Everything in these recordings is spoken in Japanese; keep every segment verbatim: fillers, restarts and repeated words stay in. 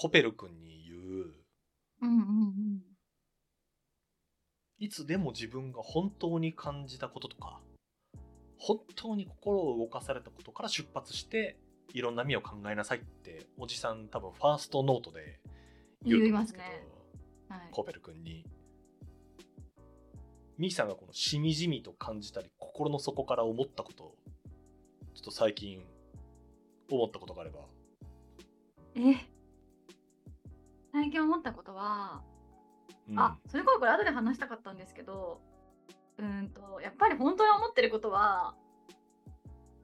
コペル君に言う、うんうんうん、いつでも自分が本当に感じたこととか本当に心を動かされたことから出発していろんな意味を考えなさいっておじさん多分ファーストノートで言うんですけど、言いますね、はい、コペル君にミキさんがこのしみじみと感じたり心の底から思ったことをちょっと最近思ったことがあれば。え最近思ったことは、うん、あそれこそこれ後で話したかったんですけど、うんとやっぱり本当に思ってることは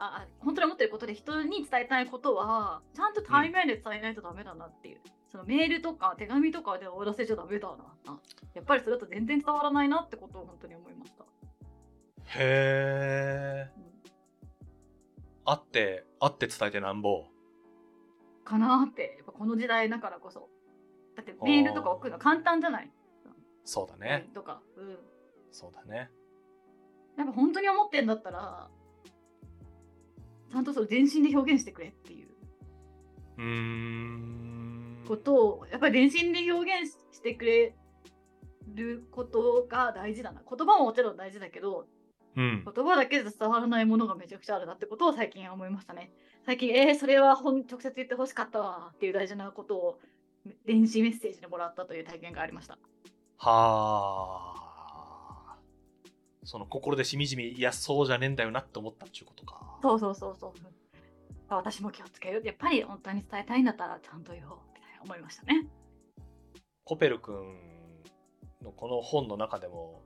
あ本当に思ってることで人に伝えたいことはちゃんと対面で伝えないとダメだなっていう、うん、そのメールとか手紙とかで終わらせちゃダメだな、やっぱりそれだと全然伝わらないなってことを本当に思いました。へー、うん、あってあって伝えてなんぼかなってやっぱこの時代だからこそ、だってメールとか送るの簡単じゃない。そうだね、とか、うん、そうだね、なんか本当に思ってんだったらちゃんとその全身で表現してくれっていう、うーんことをやっぱり全身で表現してくれることが大事だな。言葉ももちろん大事だけど、うん、言葉だけで伝わらないものがめちゃくちゃあるなってことを最近思いましたね。最近えー、それは直接言ってほしかったわっていう大事なことを電子メッセージでもらったという体験がありました。はあ、その心でしみじみいやそうじゃねえんだよなって思ったっていうことか。そうそうそうそう、私も気をつけよう、やっぱり本当に伝えたいんだったらちゃんと言おうみたいな思いましたね。コペル君のこの本の中でも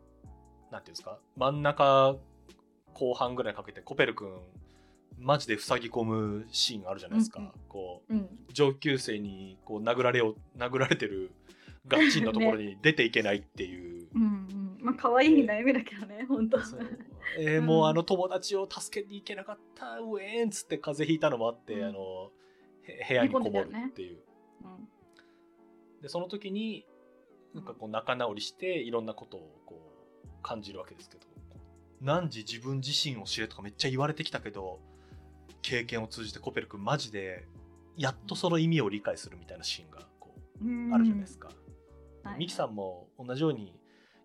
なんていうんですか、真ん中後半ぐらいかけてコペル君マジで塞ぎ込むシーンあるじゃないですか、うんうん、こう、うん、上級生にこう殴られを殴られてるガッチンのところに出ていけないっていう、ね、うんうん、まあ可愛い悩みだけどね、えー、本当えー、もうあの友達を助けに行けなかったウェーンつって風邪ひいたのもあって、うん、あの部屋にこもるっていう、ね、うん、でその時になんかこう仲直りしていろんなことをこう感じるわけですけど、何時自分自身を知れとかめっちゃ言われてきたけど、経験を通じてコペル君マジでやっとその意味を理解するみたいなシーンがこうあるじゃないですか。ミキさんも同じように、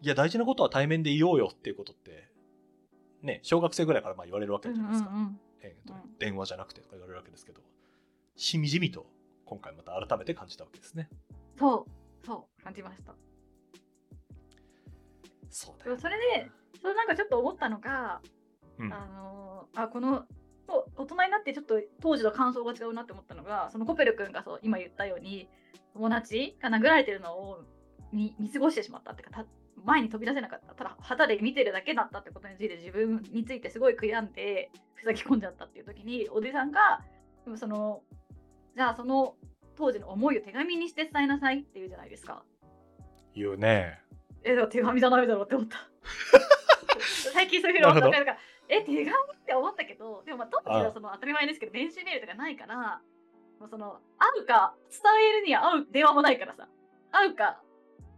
いや大事なことは対面で言おうよっていうことってね、小学生ぐらいからまあ言われるわけじゃないですか、うんうんうん、えーと、電話じゃなくてとか言われるわけですけど、しみじみと今回また改めて感じたわけですね。そうそう感じました。そうだよね、それでそれなんかちょっと思ったのが、うん、あのあこの大人になってちょっと当時と感想が違うなって思ったのが、そのコペル君がそう今言ったように友達が殴られてるのを見過ごしてしまったってか、た前に飛び出せなかった、ただ旗で見てるだけだったってことについて自分についてすごい悔やんでふざけ込んじゃったっていう時に、おじさんがでもそのじゃあその当時の思いを手紙にして伝えなさいって言うじゃないですか。言うね。え手紙じゃないだろうって思った最近そういうふうに思ったからえ手紙って思ったけど、でもまあ当時はその当たり前ですけど電子メールとかないから、もうその会うか伝えるには会う電話もないからさ、会うか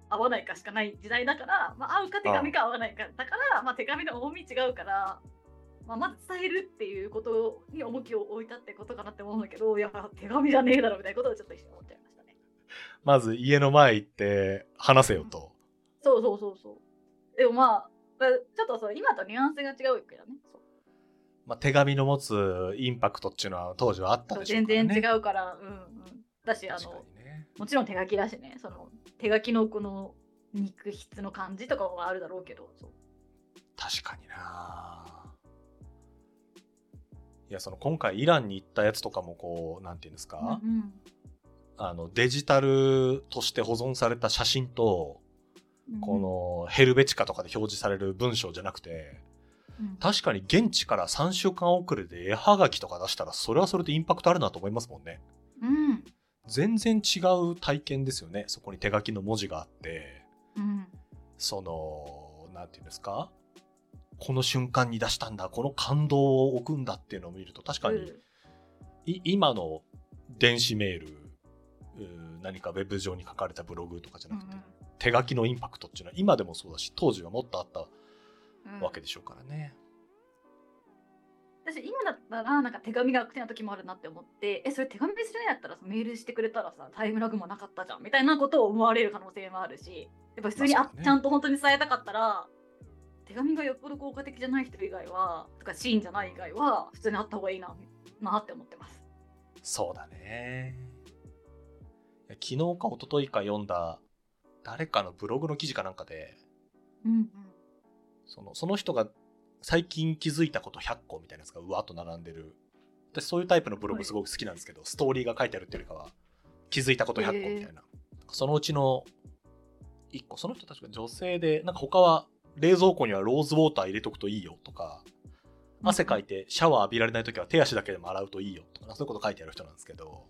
会わないかしかない時代だから、まあ、会うか手紙か会わないかだから、まあ、手紙の重み違うから、まあ、まず伝えるっていうことに重きを置いたってことかなって思うんだけど、いや手紙じゃねえだろみたいなことをちょっと一緒に思っちゃいましたね。まず家の前行って話せよと、うんそうそうそうそう。でもまあちょっとそれ今とニュアンスが違うけどね。そうまあ、手紙の持つインパクトっていうのは当時はあったでしょうからね。全然違うから、うんうん。だしあの、ね、もちろん手書きだしね、その手書きのこの肉筆の感じとかはあるだろうけど、そう確かにな。いやその今回イランに行ったやつとかもこうなんていうんですか、うんうん、あのデジタルとして保存された写真と。このヘルベチカとかで表示される文章じゃなくて、うん、確かに現地からさんしゅうかん遅れで絵はがきとか出したらそれはそれでインパクトあるなと思いますもんね、うん、全然違う体験ですよね。そこに手書きの文字があって、うん、そのなんていうんですか、この瞬間に出したんだ、この感動を置くんだっていうのを見ると確かに、うん、い今の電子メールー何かウェブ上に書かれたブログとかじゃなくて、うんうん手書きのインパクトっていうのは今でもそうだし当時はもっとあったわけでしょうからね、うん、私今だったらなんか手紙が苦手な時もあるなって思って、えそれ手紙するんやったらさメールしてくれたらさタイムラグもなかったじゃんみたいなことを思われる可能性もあるし、やっぱ普通に、あ、ちゃんと本当に伝えたかったら手紙がよっぽど効果的じゃない人以外はとかシーンじゃない以外は普通にあった方がいいななって思ってます。そうだね。昨日か一昨日か読んだ誰かのブログの記事かなんかで、うんうん、その、その人が最近気づいたことひゃっこみたいなやつがうわっと並んでる。私そういうタイプのブログすごく好きなんですけど、はい、ストーリーが書いてあるっていうよりかは気づいたことひゃっこみたいな、えー、そのうちのいっこ、その人確か女性で、なんか他は冷蔵庫にはローズウォーター入れとくといいよとか、汗かいてシャワー浴びられないときは手足だけでも洗うといいよとか、そういうこと書いてある人なんですけど、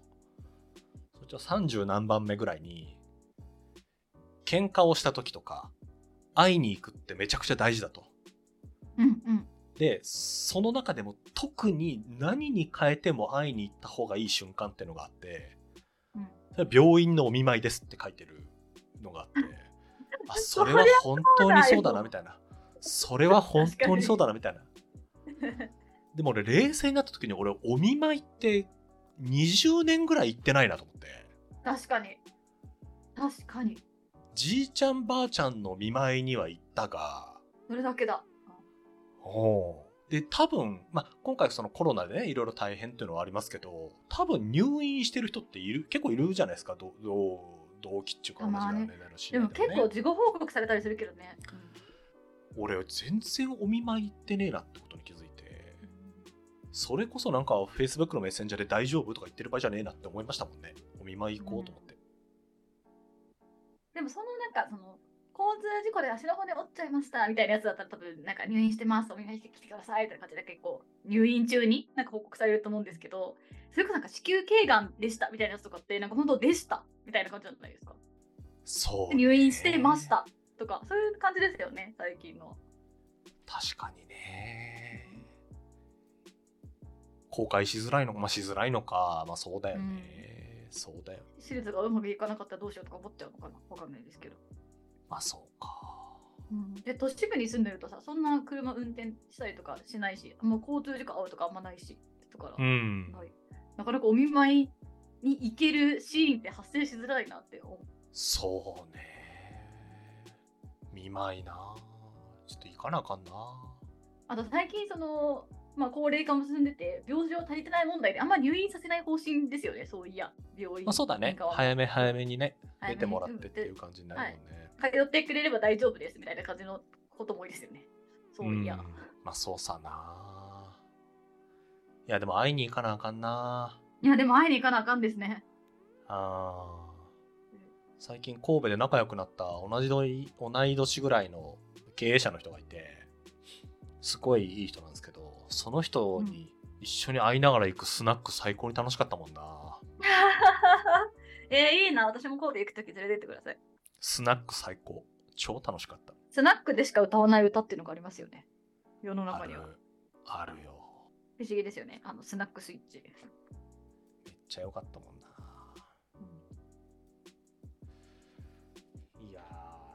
そっちはさんじゅう何番目ぐらいに、喧嘩をしたときとか会いに行くってめちゃくちゃ大事だと、うんうん、でその中でも特に何に変えても会いに行った方がいい瞬間っていうのがあって、うん、それ病院のお見舞いですって書いてるのがあってあそれは本当にそうだなみたいな、それは本当にそうだなみたいなでも俺冷静になった時に俺お見舞いってにじゅうねんぐらい行ってないなと思って、確かに確かにじいちゃんばあちゃんの見舞いには行ったがそれだけだ。おうで多分、まあ、今回そのコロナでねいろいろ大変っていうのはありますけど、多分入院してる人っている結構いるじゃないですか、どど同期っていうか同じなんで、ね、でも結構事後報告されたりするけどね、うん、俺全然お見舞い行ってねえなってことに気づいて、それこそなんか Facebook のメッセンジャーで大丈夫とか言ってる場合じゃねえなって思いましたもんね、お見舞い行こうと思って、うんでもそのなんかその交通事故で足の骨折っちゃいましたみたいなやつだったら多分なんか入院してますお見舞いしてきてくださいみたいな感じで結構入院中になんか報告されると思うんですけど、それこそなんか子宮頸がんでしたみたいなやつとかってなんか本当でしたみたいな感じじゃないですか。そう、ね、入院してましたとかそういう感じですよね最近の。確かにね、公開しづらいのか、まあ、しづらいのか、まあ、そうだよね、うんそうだよ、手術がうまくいかなかったらどうしようとか思っちゃうのかな、わかんないですけど。まあそうか、うん、で都市部に住んでるとさそんな車運転したりとかしないし、もう交通事故合うとかあんまないしだから、うんはい、なかなかお見舞いに行けるシーンって発生しづらいなって思う。そうね、見舞いなちょっと行かなあかんな。あと最近そのまあ、高齢化も進んでて病状足りてない問題であんま入院させない方針ですよね。そういや病院、まあ、そうだね、早め早めにね出てもらってっていう感じになるもんね、はい、通ってくれれば大丈夫ですみたいな感じのことも多いですよね。そういや、うん、まあそうさな。いやでも会いに行かなあかんな。いやでも会いに行かなあかんですね。あ、うん、最近神戸で仲良くなった同じ同い年ぐらいの経営者の人がいて、すごいいい人なんですけど、その人に一緒に会いながら行くスナック最高に楽しかったもんな。えー、いいな、私も神戸行くとき連れてってください。スナック最高、超楽しかった。スナックでしか歌わない歌っていうのがありますよね、世の中には。ある、あるよ。不思議ですよね、あのスナックスイッチめっちゃ良かったもんな、うん、いや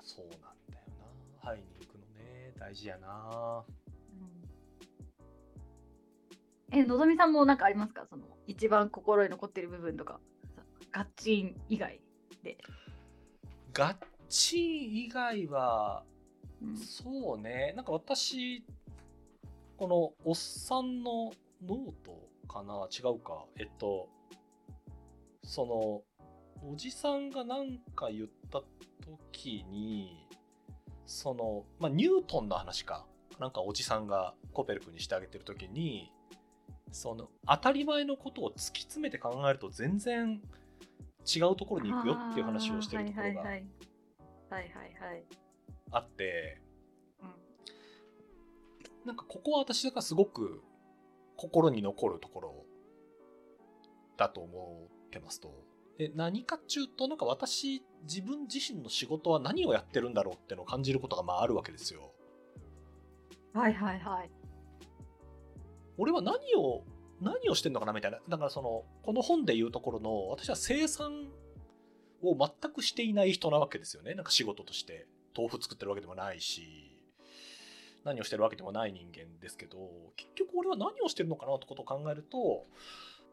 そうなんだよな、会いに行くのね大事やな。えのぞみさんもなんかありますか、その一番心に残ってる部分とか。ガッチン以外でガッチン以外は、うん、そうね、なんか私このおっさんのノートかな、違うか、えっとそのおじさんが何か言った時にその、まあ、ニュートンの話かなんかおじさんがコペル君にしてあげてる時に、その当たり前のことを突き詰めて考えると全然違うところに行くよっていう話をしてるところがあって、なんかここは私がすごく心に残るところだと思ってますと。で何かっていうと、なんか私自分自身の仕事は何をやってるんだろうっていうのを感じることがまああるわけですよ。はいはいはい、俺は何を何をしてんのかなみたいな。だからそのこの本でいうところの、私は生産を全くしていない人なわけですよね。なんか仕事として豆腐作ってるわけでもないし、何をしてるわけでもない人間ですけど、結局俺は何をしてるのかなってことを考えると、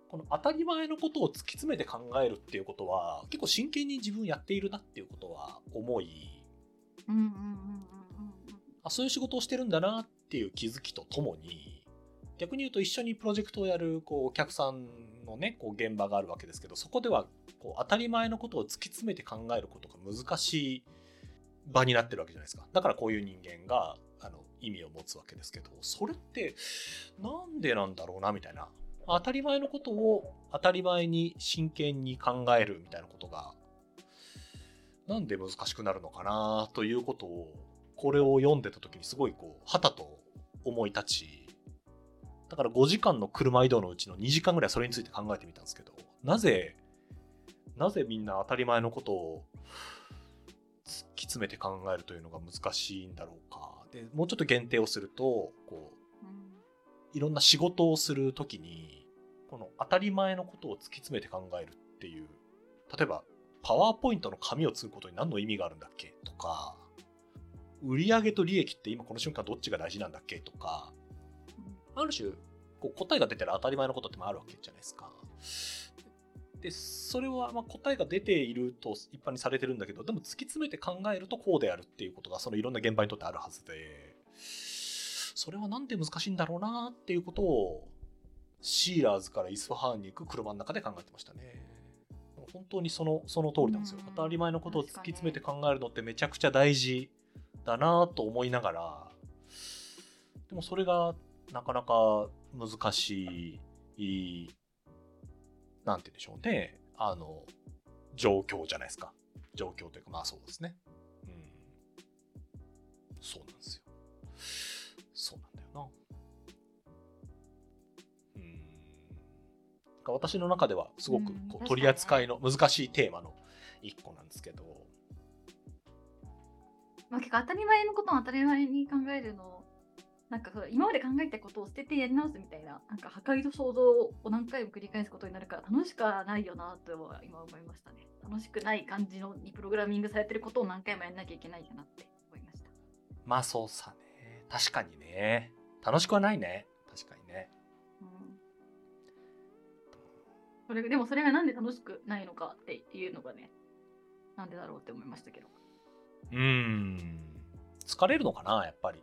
この当たり前のことを突き詰めて考えるっていうことは結構真剣に自分やっているなっていうことは思い、うんうんうんうん、あ、そういう仕事をしてるんだなっていう気づきとともに、逆に言うと一緒にプロジェクトをやるこうお客さんのね、こう現場があるわけですけど、そこではこう当たり前のことを突き詰めて考えることが難しい場になってるわけじゃないですか。だからこういう人間があの意味を持つわけですけど、それってなんでなんだろうなみたいな、当たり前のことを当たり前に真剣に考えるみたいなことがなんで難しくなるのかなということを、これを読んでた時にすごいこうはたと思い立ち、だからごじかんの車移動のうちのにじかんぐらいそれについて考えてみたんですけど、なぜなぜみんな当たり前のことを突き詰めて考えるというのが難しいんだろうか。でもうちょっと限定をすると、こういろんな仕事をするときにこの当たり前のことを突き詰めて考えるっていう、例えばパワーポイントの紙をつくことに何の意味があるんだっけとか、売上と利益って今この瞬間どっちが大事なんだっけとか、ある種こう答えが出てる当たり前のことってもあるわけじゃないですか。でそれはまあ答えが出ていると一般にされてるんだけど、でも突き詰めて考えるとこうであるっていうことがそのいろんな現場にとってあるはずで、それはなんで難しいんだろうなっていうことをシーラーズからイスファハーンに行く車の中で考えてましたね。本当にそのその通りなんですよ。当たり前のことを突き詰めて考えるのってめちゃくちゃ大事だなと思いながら、でもそれがなかなか難しい、なんて言うんでしょうね、あの状況じゃないですか。状況というか、まあそうですね、うん、そうなんですよ、そうなんだよな、うん、だから私の中ではすごくこう取り扱いの難しいテーマの一個なんですけど、まあ、結構当たり前のことを当たり前に考えるの、なんか今まで考えたことを捨ててやり直すみたい な, なんか破壊と想像を何回も繰り返すことになるから楽しくはないよなとは今思いましたね。楽しくない感じのにプログラミングされてることを何回もやんなきゃいけないかなって思いました。まあそうさね、確かにね、楽しくはないね、確かにね、うん、それでもそれがなんで楽しくないのかっていうのがね、なんでだろうって思いましたけど、うーん、疲れるのかなやっぱり、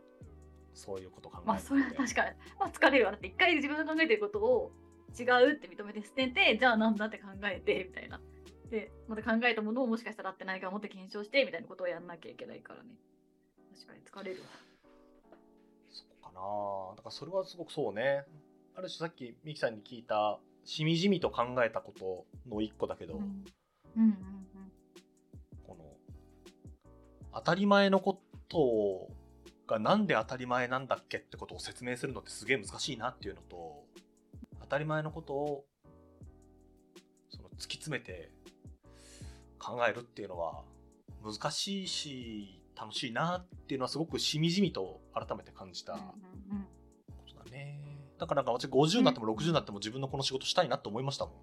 そういうこと考える。まあそれは確かに、まあ、疲れるわって一回自分が考えてることを違うって認めて捨てて、じゃあなんだって考えてみたいな、でまた考えたものをもしかしたら合ってないからもっと検証してみたいなことをやんなきゃいけないからね、確かに疲れるわ。そこかな、だからそれはすごくそうね、ある種さっきミキさんに聞いたしみじみと考えたことの一個だけど、うんうんうんうん、この当たり前のことをがなんで当たり前なんだっけってことを説明するのってすげえ難しいなっていうのと、当たり前のことをその突き詰めて考えるっていうのは難しいし楽しいなっていうのはすごくしみじみと改めて感じたことだね。だからなんか私ごじゅうになってもろくじゅうになっても自分のこの仕事したいなって思いましたもん、こ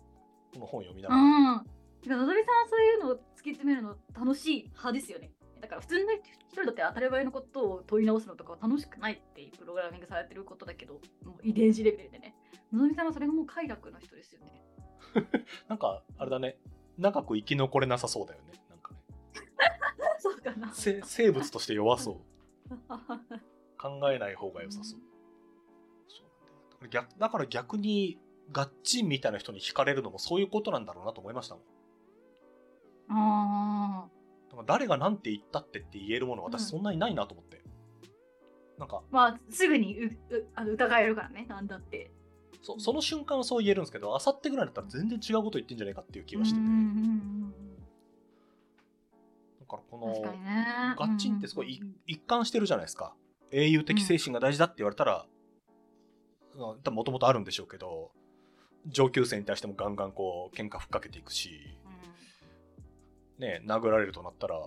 の本読みながら。のぞみさんはそういうのを突き詰めるの楽しい派ですよね。だから普通の人にとって当たり前のことを問い直すのとかは楽しくないっていうプログラミングされてることだけど、もう遺伝子レベルでね、のぞみさんはそれがもう快楽の人ですよね。なんかあれだね、長く生き残れなさそうだよね、なんかね。そうかな。生物として弱そう。考えない方が良さそう。そうなんだよ。だから逆にガッチンみたいな人に惹かれるのもそういうことなんだろうなと思いましたもん。ああ。誰がなんて言ったってって言えるもの私そんなにないなと思って、うん、なんかまあすぐにううあの疑えるからね、なんだって そ, その瞬間はそう言えるんですけど、あさってぐらいだったら全然違うこと言ってんじゃないかっていう気がしてて、うんうんうん、だからこの、ね、ガッチンってすごい、うんうん、一貫してるじゃないですか。英雄的精神が大事だって言われたらもともとあるんでしょうけど、上級生に対してもガンガンこう喧嘩ふっかけていくし、ね、殴られるとなったら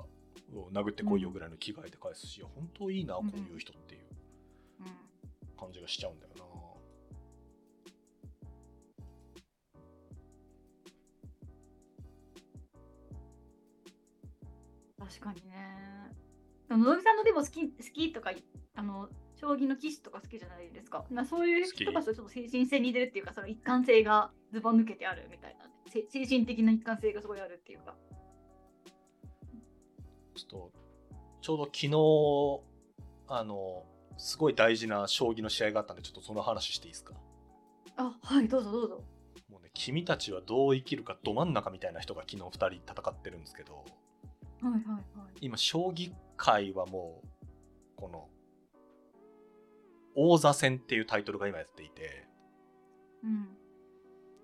殴ってこいよぐらいの気概で返すし、うん、本当いいなこういう人っていう感じがしちゃうんだよな、うん、確かにね。ののぞみさんのでも好き、好きとかあの将棋の棋士とか好きじゃないですか。まあ、そういう人とかとちょっと精神性に似てるっていうか、その一貫性がずば抜けてあるみたいな、精神的な一貫性がすごいあるっていうか。ちょっとちょうど昨日あのすごい大事な将棋の試合があったんで、ちょっとその話していいですか。あ、はいどうぞどうぞ。もうね、君たちはどう生きるかど真ん中みたいな人が昨日ふたり戦ってるんですけど、はいはいはい、今将棋界はもうこの王座戦っていうタイトルが今やっていて、うん、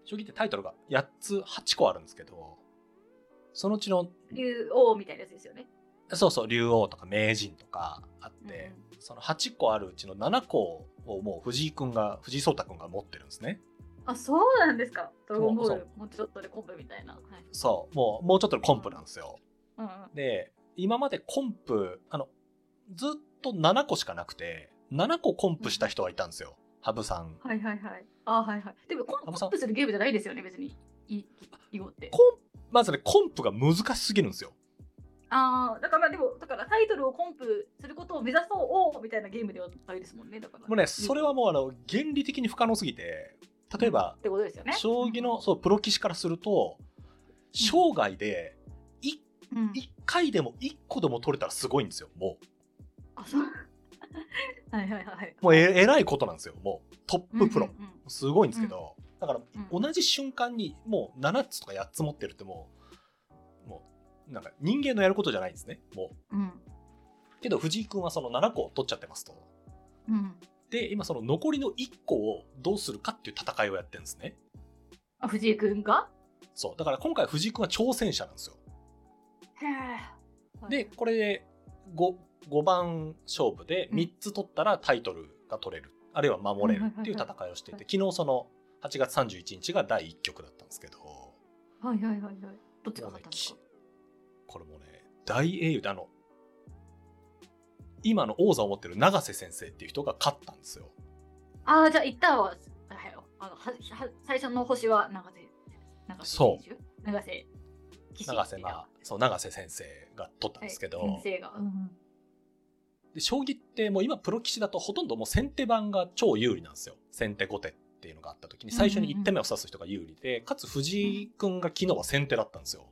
将棋ってタイトルがやっつはちこあるんですけど、そのうちの竜王みたいなやつですよね。そうそう、竜王とか名人とかあって、うん、そのはちこあるうちのななこをもう藤井くんが藤井聡太くんが持ってるんですね。あ、そうなんですか。ドラゴンボールもうちょっとでコンプみたいな、はい、そうもうもうちょっとでコンプなんですよ、うんうんうん、で今までコンプあのずっとななこしかなくて、ななこコンプした人はいたんですよ、羽生さん。はいはいはい、あはいはい。でもコンプするゲームじゃないですよね別に囲碁って。コンまずねコンプが難しすぎるんですよ。ああ、だからでもだからタイトルをコンプすることを目指そうみたいなゲームではないですもんね。だからもうね、それはもうあの原理的に不可能すぎて、例えば、うんってことですよね、将棋のそうプロ棋士からすると、生涯で 1,、うん、いっかいでもいっこでも取れたらすごいんですよもう。あ、そうはいはいはい、もう え, えらいことなんですよもうトッププロ、うんうんうん、すごいんですけど、うん、だから、うん、同じ瞬間にもうななつとかやっつ持ってるってもうもうなんか人間のやることじゃないんですねもう、うん、けど藤井君はそのななこを取っちゃってますと、うん、で今その残りのいっこをどうするかっていう戦いをやってるんですね。あ、藤井君がそうだから今回藤井君は挑戦者なんですよ。へえ、はい、でこれでごごばん勝負でみっつ取ったらタイトルが取れる、うん、あるいは守れるっていう戦いをしていて、昨日そのはちがつさんじゅういちにちがだいいっきょくだったんですけど、はいはいはいはい、どっちが勝ったんですか。これもね大英雄であの今の王座を持ってる永瀬先生っていう人が勝ったんですよ。ああ、じゃあ一旦はあのはは最初の星は永瀬永瀬選手永瀬永瀬なそう永瀬先生が取ったんですけど、はい、先生が、うん、で将棋ってもう今プロ棋士だとほとんどもう先手番が超有利なんですよ。先手後手っていうのがあった時に最初にいち手目を指す人が有利で、かつ藤井くんが昨日は先手だったんですよ。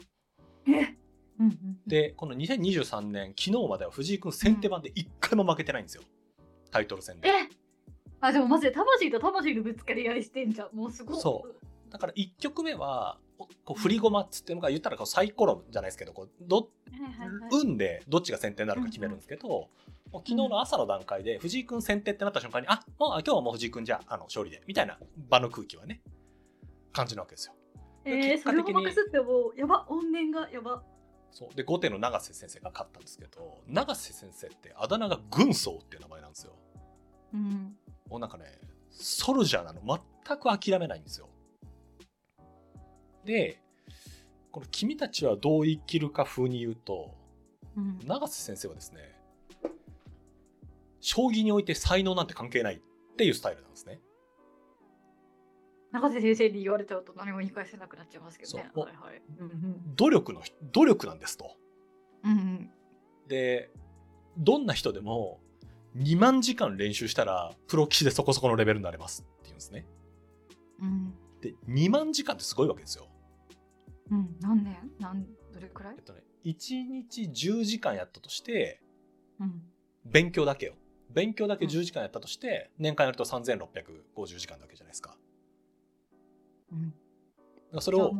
でこのにせんにじゅうさんねん昨日までは藤井くん先手番でいっかいも負けてないんですよタイトル戦で。えあでもマジで魂と魂のぶつかり合いしてんじゃんもうすごい。そうだからいっきょくめはこう振り駒っつってのが言ったらこうサイコロじゃないですけどこうど運でどっちが先手になるか決めるんですけど、うんうん、もう昨日の朝の段階で藤井くん先手ってなった瞬間に、うん、あもう今日はもう藤井くんじゃあの勝利でみたいな場の空気はね感じなわけですよ。えー、それを任せてもやば怨念がやばそうで後手の永瀬先生が勝ったんですけど、永瀬先生ってあだ名が軍曹っていう名前なんですよ、うん、もうなんかねソルジャーなの全く諦めないんですよ。でこの君たちはどう生きるか風に言うと、うん、永瀬先生はですね将棋において才能なんて関係ないっていうスタイルなんですね。永瀬先生に言われちゃうと何も言い返せなくなっちゃいますけどね、はいはい、努力の努力なんですと、うんうん、でどんな人でもにまんじかん練習したらプロ棋士でそこそこのレベルになれますって言うんですね、うん、でにまんじかんってすごいわけですよ、うん、何年何どれくらい、えっとね、いちにちじゅうじかんやったとして、うん、勉強だけよ勉強だけじゅうじかんやったとして、うん、年間やるとさんぜんろっぴゃくごじゅうじかんだけじゃないですか、うん、だからそれを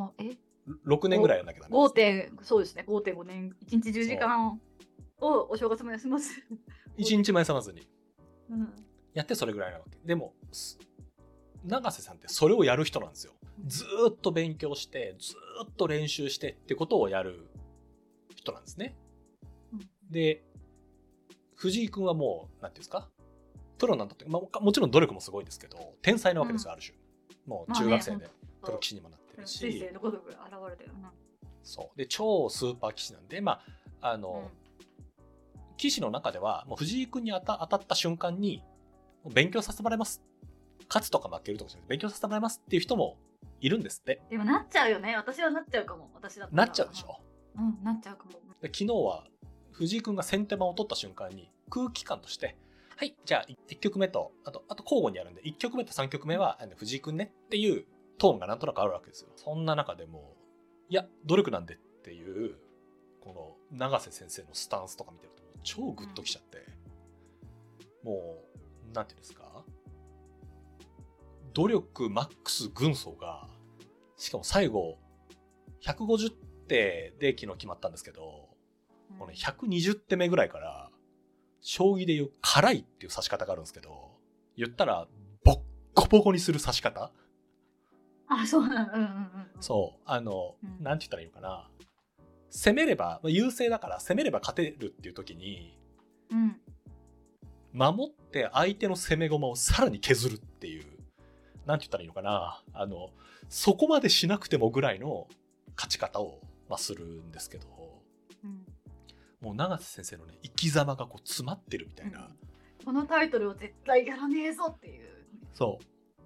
ろくねんぐらいやんなきゃダメです、ね、ご. そうですね ごてんご 年いちにちじゅうじかんをお正月も休まずいちにちも休まずに、うん、やってそれぐらいなわけでも永瀬さんってそれをやる人なんですよ。ずっと勉強してずっと練習してってことをやる人なんですね、うん、で藤井君はもう何ていうんですかプロなんだって、まあ、もちろん努力もすごいんですけど天才なわけですよ、うん、ある種もう中学生でプロ棋士にもなってるし、まあね、先生のごとく現れてるな。そうで超スーパー棋士なんで、まああのうん、棋士の中ではもう藤井君に当た、当たった瞬間に勉強させてもらいます勝つとか負けるとかじゃなくて勉強させてもらいますっていう人もいるんですって。でもなっちゃうよね私はなっちゃうかも私だったらなっちゃうでしょ、うん、なっちゃうかも。で昨日は藤井君が先手番を取った瞬間に空気感として、はい、じゃあいっきょくめと、あと、あと交互にやるんで、いっきょくめとさんきょくめは藤井君ねっていうトーンがなんとなくあるわけですよ。そんな中でも、いや、努力なんでっていう、この永瀬先生のスタンスとか見てると、超グッときちゃって、もう、なんていうんですか、努力マックス軍曹が、しかも最後、ひゃくごじゅってんで昨日決まったんですけど、このひゃくにじゅってんめぐらいから将棋でいう辛いっていう指し方があるんですけど、言ったらボッコボコにする指し方。あ、そうなの。うんうんうん。そう、あの、うん、なんて言ったらいいのかな。攻めれば優勢だから攻めれば勝てるっていう時に、うん、守って相手の攻め駒をさらに削るっていう、なんて言ったらいいのかな。あのそこまでしなくてもぐらいの勝ち方を、まあ、するんですけど。うんもう永瀬先生のね生き様がこう詰まってるみたいな、うん、このタイトルを絶対やらねえぞっていう、そ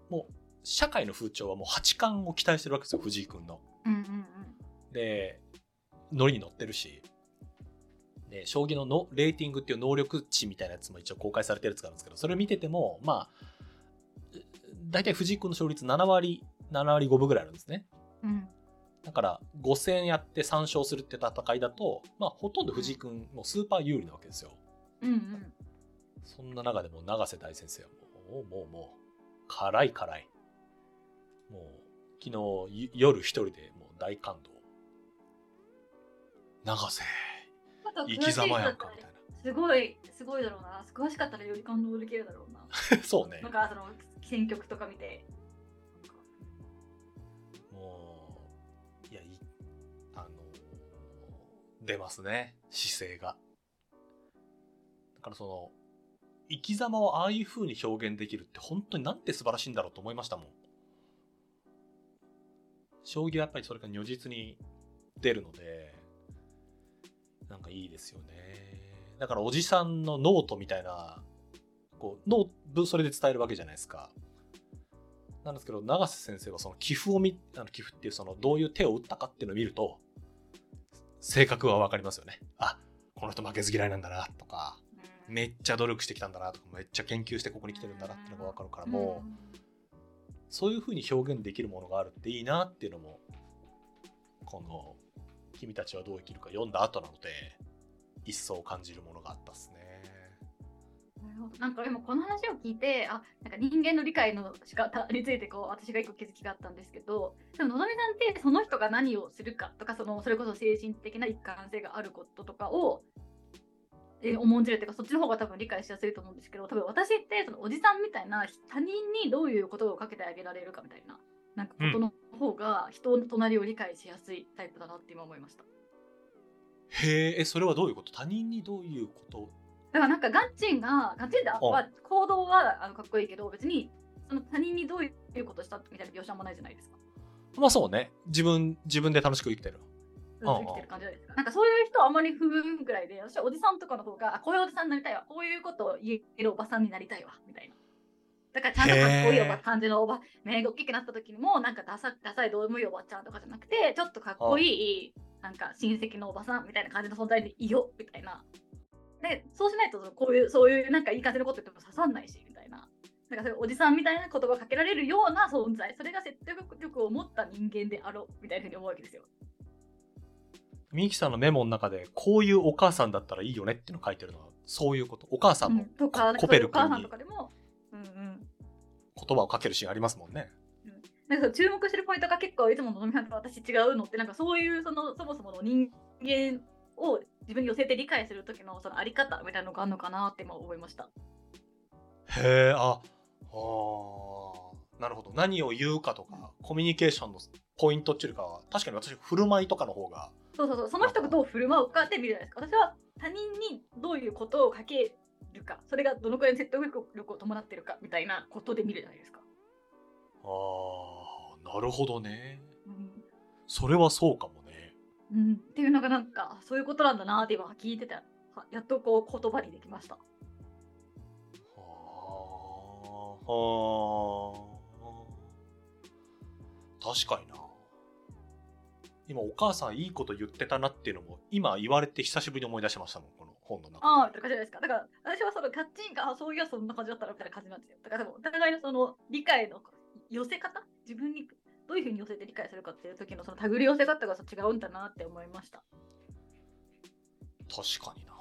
うもう社会の風潮はもう八冠を期待してるわけですよ藤井君の、うんうんうん、でノリに乗ってるし、で将棋ののレーティングっていう能力値みたいなやつも一応公開されてるやつがあるんですけど、それを見ててもまあ大体藤井君の勝率ななわりななわりごぶぐらいあるんですね、うんだからご戦やってさんしょうするって戦いだと、まあ、ほとんど藤井君もうスーパー有利なわけですよ、うんうん、そんな中でも永瀬大先生はもうもうもう辛い辛いもう昨日夜一人でもう大感動、永瀬生き様やんかみたいな、すごいすごいだろうな、詳しかったらより感動できるだろうなそうね、なんかその選曲とか見て出ますね姿勢が。だからその生き様をああいう風に表現できるって本当になんて素晴らしいんだろうと思いましたもん。将棋はやっぱりそれが如実に出るのでなんかいいですよね。だからおじさんのノートみたいなこうノートそれで伝えるわけじゃないですか。なんですけど永瀬先生はその棋譜を見あの棋譜っていうそのどういう手を打ったかっていうのを見ると性格は分かりますよね。あ、この人負けず嫌いなんだなとか、うん、めっちゃ努力してきたんだなとか、めっちゃ研究してここに来てるんだなってのが分かるから、うん、もうそういう風に表現できるものがあるっていいなっていうのもこの君たちはどう生きるか読んだ後なので一層感じるものがあったっすね。なんか今この話を聞いて、あ、なんか人間の理解の仕方についてこう私が一個気づきがあったんですけど、でものぞみさんってその人が何をするかとか、そのそれこそ精神的な一貫性があることとかを重んじるというか、そっちの方が多分理解しやすいと思うんですけど、多分私ってそのおじさんみたいな他人にどういうことをかけてあげられるかみたいななんかことの方が人の隣を理解しやすいタイプだなって今思いました、うん、へえ、それはどういうこと？他人にどういうこと？だからなんかガッチンがガッチンだは行動はあのかっこいいけど、別にその他人にどういうことしたみたいな描写もないじゃないですか。まあそうね、自分自分で楽しく生きてる、生きてる感じですか。なんかそういう人はあんまり不分ぐらいで、私はおじさんとかの方が、あ、こういうおじさんになりたいわ、こういうことを言えるおばさんになりたいわみたいな。だからちゃんとかっこいいおば感じのおば、目が大きくなった時にもなんかダサダサいどうでもいいおばちゃんとかじゃなくて、ちょっとかっこいいなんか親戚のおばさんみたいな感じの存在でいよみたいな。でそうしないとこういうそういうなんか言い方のこと言っても刺さんないしみたいな、なんかそういうおじさんみたいな言葉をかけられるような存在、それが説得力を持った人間であろうみたいなふうに思うわけですよ。みゆきさんのメモの中でこういうお母さんだったらいいよねっていうのを書いてるのはそういうこと。お母さんも、うん、とかコペル君に言葉をかけるシーンありますもんね、うん、なんか注目してるポイントが結構いつものぞみさんと私違うのって、なんかそういうそのそもそもの人間を自分に寄せて理解する時のそのあり方みたいなのがあるのかなって今思いました。へえ、あ、あー、なるほど。何を言うかとか、コミュニケーションのポイントっていうか、確かに私振る舞いとかの方が、そうそうそう、その人がどう振る舞うかって見るじゃないですか。私は他人にどういうことをかけるか、それがどのくらいの説得力を伴ってるかみたいなことで見るじゃないですか。ああ、なるほどね、うん。それはそうかも。うん、っていうのがなんかそういうことなんだなって今聞いてた、やっとこう言葉にできました。はあはあ、確かにな。今お母さんいいこと言ってたなっていうのも今言われて久しぶりに思い出しましたもん、この本の中で。ああ、とかじゃないですか。だから私はそのガッチンがそういやそんな感じだったらみたいな感じなんですよ。だからでもお互いのその理解の寄せ方、自分にどういうふうに寄せて理解するかっていう時のその手繰り寄せ方が違うんだなって思いました。確かにな。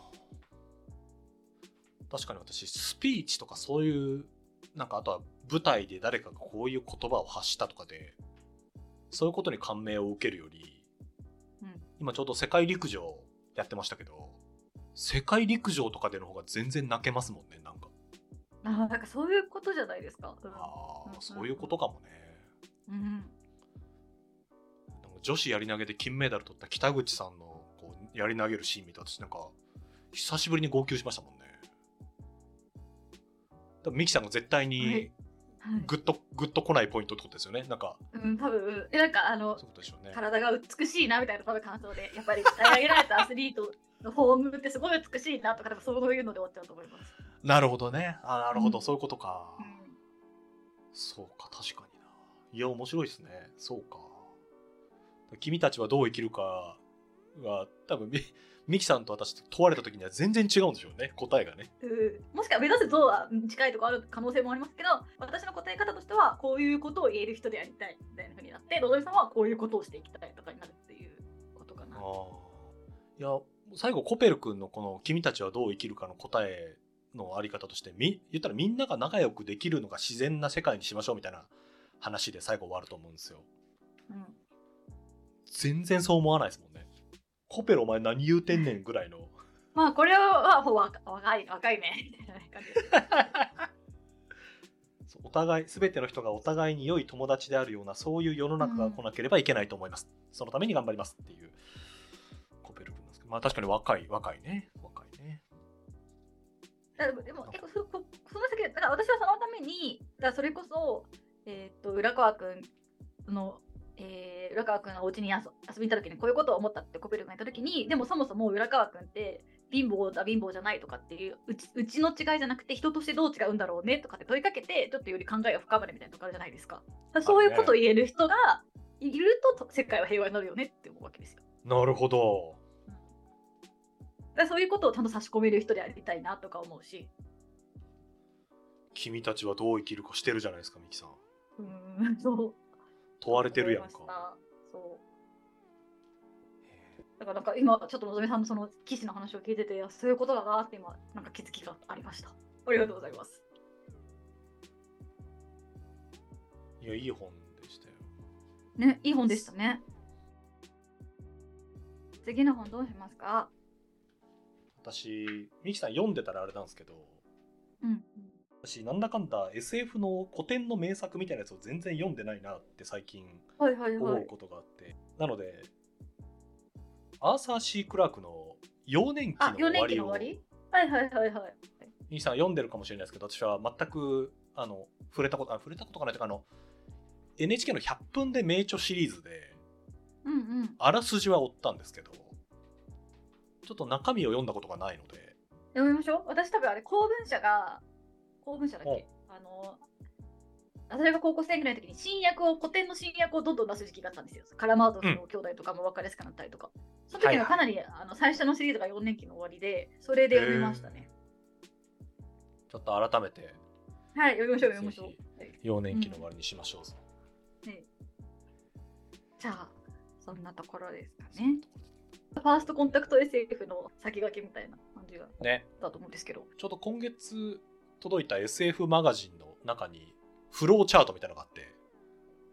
確かに私スピーチとかそういうなんか、あとは舞台で誰かがこういう言葉を発したとかでそういうことに感銘を受けるより、うん、今ちょうど世界陸上やってましたけど、世界陸上とかでの方が全然泣けますもんね。なんかあ、なんかそういうことじゃないですか。うん、ああ、そういうことかもね。うん、女子やり投げで金メダル取った北口さんのこうやり投げるシーン見て、私なんか久しぶりに号泣しましたもんね。多分ミキさんが絶対にグッと、はい、グッと来ないポイントってことですよね。なんか、うん、多分なんかあの、そういうことでしょうね。体が美しいなみたいな多分感想で、やっぱり鍛え上げられたアスリートのフォームってすごい美しいなとか、多分そういうので終わっちゃうと思います。なるほどね。あ、なるほど、うん、そういうことか、うん、そうか、確かにな。いや、面白いですね。そうか、君たちはどう生きるかが多分ミキさんと私と問われた時には全然違うんでしょうね、答えがね。うん、もしくは目指す像は近いところある可能性もありますけど、私の答え方としてはこういうことを言える人でありたいみたいな風になって、のぞみさんはこういうことをしていきたいとかになるっていうことかな。あ、いや、最後コペル君のこの君たちはどう生きるかの答えのあり方として、み言ったらみんなが仲良くできるのが自然な世界にしましょうみたいな話で最後終わると思うんですよ。うん、全然そう思わないですもんね。コペルお前何言うてんねんぐらいのまあこれはもう 若, 若い若いねお互い、全ての人がお互いに良い友達であるような、そういう世の中が来なければいけないと思います、うん、そのために頑張りますっていうコペル君なんですけど、まあ確かに若い若いね若いね。だでも結構 そ, その先だから私はそのためにだ、それこそ、えー、っと浦川君のえー、浦川くんがお家に遊びに行った時にこういうことを思ったってコペルが言った時に、でもそもそも浦川くんって貧乏だ貧乏じゃないとかっていう、う ち, うちの違いじゃなくて人としてどう違うんだろうねとかって問いかけて、ちょっとより考えを深まるみたいなところじゃないですか。そういうことを言える人がいると世界は平和になるよねって思うわけですよ。なるほど、うん、だそういうことをちゃんと差し込める人でありたいなとか思うし。君たちはどう生きるかしてるじゃないですか、ミキさん。うーん、そう問われてるやんか。そうだからなんか今ちょっとのぞみさんのその記事の話を聞いてて、そういうことだなって今なんか気づきがありました。ありがとうございます。いや、いい本でしたよね。いい本でしたね。次の本どうしますか。私ミキさん読んでたらあれなんですけど、うん私なんだかんだ エスエフ の古典の名作みたいなやつを全然読んでないなって最近思うことがあって、はいはいはい、なのでアーサー シー クラークの幼年期の終わりを、はいはいはいはい、ミキさん読んでるかもしれないですけど、私は全くあの触れたことあ触れたことがないというか、あの エヌエイチケー のひゃっぷんで名著シリーズで、うんうん、あらすじは追ったんですけど、ちょっと中身を読んだことがないので読みましょう。私多分あれ公文社が公文社だっけ、あの私が高校生ぐらいの時に新訳を古典の新訳をどんどん出す時期があったんですよ。カラマーゾフの兄弟とかも分かりやすくなったりとか、うん、その時のかなり、はいはい、あの最初のシリーズがよねん期の終わりで、それで読みましたね。ちょっと改めて、はい、読みましょう読みましょう。よねん期の終わりにしましょう、うんね、じゃあそんなところですかね。ファーストコンタクト エスエフ の先駆けみたいな感じがだと思うんですけど、ね、ちょうど今月届いた エスエフ マガジンの中にフローチャートみたいなのがあって、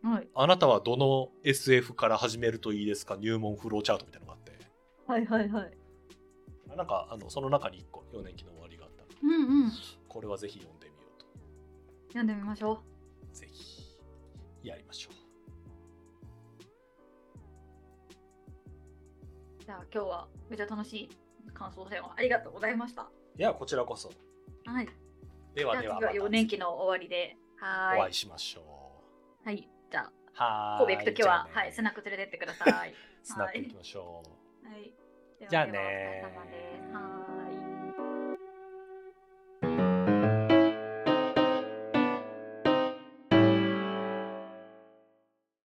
はい、あなたはどの エスエフ から始めるといいですか、入門フローチャートみたいなのがあって、はいはいはい、なんかあのその中にいっこよねん期の終わりがあったので、うんうん、これはぜひ読んでみようと。読んでみましょう。ぜひやりましょう。じゃあ今日はめちゃ楽しい感想戦をありがとうございました。いや、こちらこそ。はい、ではでは、よねん期の終わりではいお会いしましょう。はい、じゃあ神戸行くときは、はい、スナック連れてってください。スナック行きましょう。はい、はい、じゃあねー。